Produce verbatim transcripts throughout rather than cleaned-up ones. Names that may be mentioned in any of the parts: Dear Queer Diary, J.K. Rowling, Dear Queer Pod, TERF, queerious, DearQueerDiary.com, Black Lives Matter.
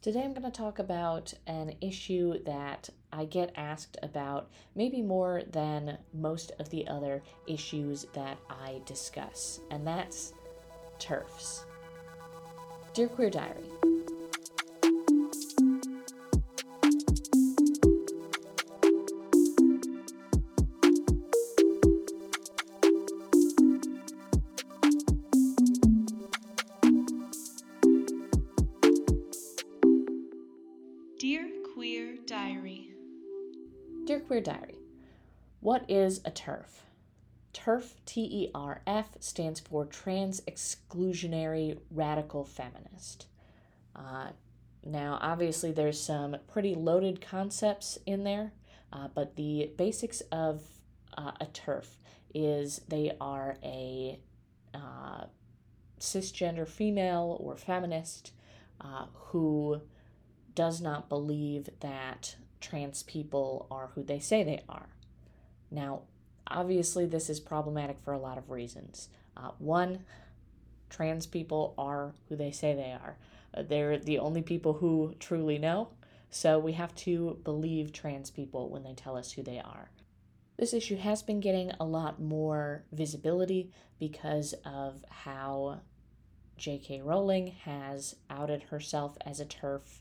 Today I'm going to talk about an issue that I get asked about maybe more than most of the other issues that I discuss, and that's TERFs. Dear Queer Diary. Dear Queer Diary, what is a TERF? TERF, T E R F, stands for Trans Exclusionary Radical Feminist. Uh, now, obviously, there's some pretty loaded concepts in there, uh, but the basics of uh, a TERF is they are a uh, cisgender female or feminist uh, who does not believe that trans people are who they say they are. Now, obviously, this is problematic for a lot of reasons. Uh, one, trans people are who they say they are. Uh, they're the only people who truly know, so we have to believe trans people when they tell us who they are. This issue has been getting a lot more visibility because of how J K Rowling has outed herself as a TERF.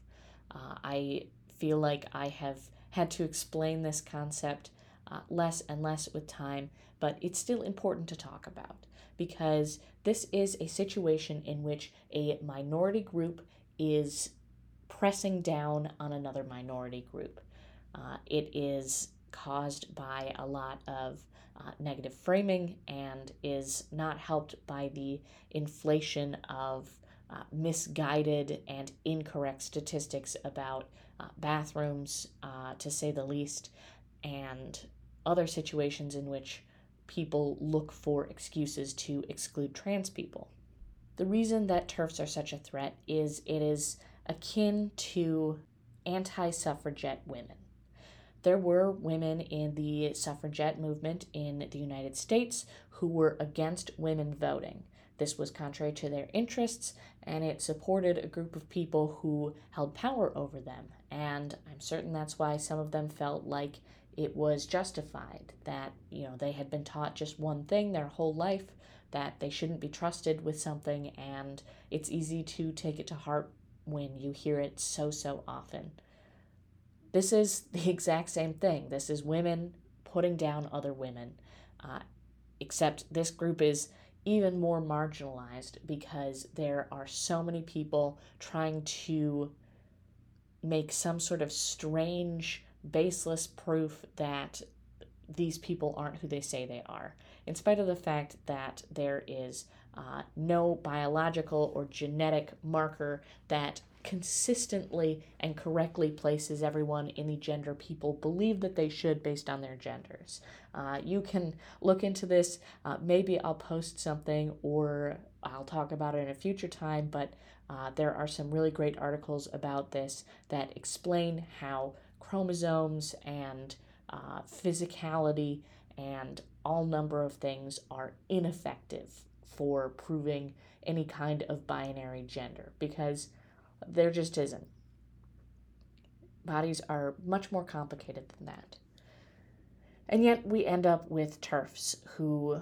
Uh, I feel like I have had to explain this concept uh, less and less with time, but it's still important to talk about because this is a situation in which a minority group is pressing down on another minority group. Uh, it is caused by a lot of uh, negative framing and is not helped by the inflation of Uh, misguided and incorrect statistics about uh, bathrooms, uh, to say the least, and other situations in which people look for excuses to exclude trans people. The reason that TERFs are such a threat is it is akin to anti-suffragette women. There were women in the suffragette movement in the United States who were against women voting. This was contrary to their interests, and it supported a group of people who held power over them. And I'm certain that's why some of them felt like it was justified, that, you know, they had been taught just one thing their whole life, that they shouldn't be trusted with something, and it's easy to take it to heart when you hear it so, so often. This is the exact same thing. This is women putting down other women, uh, except this group is even more marginalized because there are so many people trying to make some sort of strange, baseless proof that these people aren't who they say they are, in spite of the fact that there is uh, no biological or genetic marker that consistently and correctly places everyone in the gender people believe that they should based on their genders. Uh, you can look into this. Uh, maybe I'll post something or I'll talk about it in a future time, but uh, there are some really great articles about this that explain how chromosomes and uh, physicality and all number of things are ineffective for proving any kind of binary gender, because there just isn't. Bodies are much more complicated than that. And yet we end up with TERFs who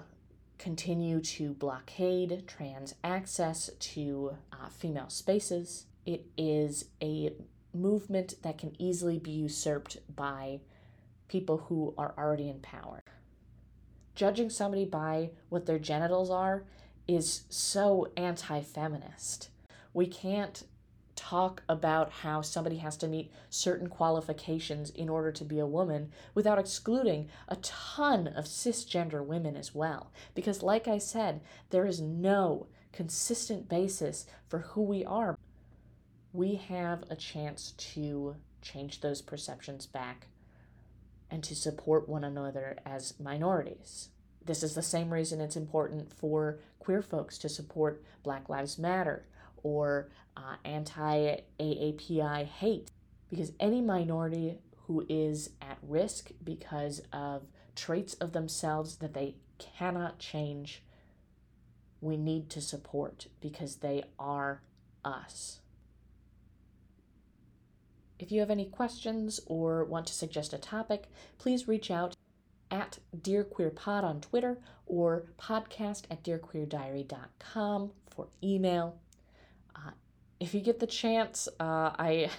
continue to blockade trans access to uh, female spaces. It is a movement that can easily be usurped by people who are already in power. Judging somebody by what their genitals are is so anti-feminist. We can't talk about how somebody has to meet certain qualifications in order to be a woman without excluding a ton of cisgender women as well. Because like I said, there is no consistent basis for who we are. We have a chance to change those perceptions back and to support one another as minorities. This is the same reason it's important for queer folks to support Black Lives Matter or uh, anti-A A P I hate, because any minority who is at risk because of traits of themselves that they cannot change, we need to support because they are us. If you have any questions or want to suggest a topic, please reach out at Dear Queer Pod on Twitter or podcast at Dear Queer Diary dot com for email. Uh, if you get the chance, uh, I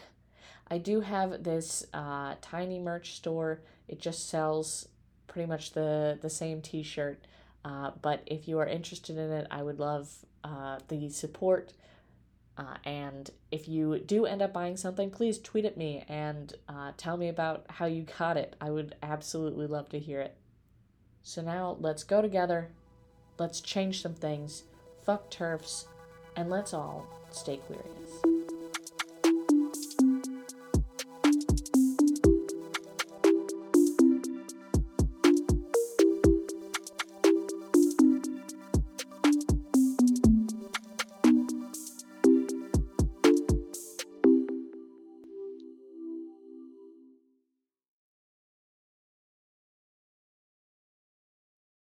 I do have this uh, tiny merch store. It just sells pretty much the, the same t-shirt, uh, but if you are interested in it, I would love uh, the support. Uh, and if you do end up buying something, please tweet at me and uh, tell me about how you got it. I would absolutely love to hear it. So now let's go together, let's change some things, fuck TERFs, and let's all stay queerious.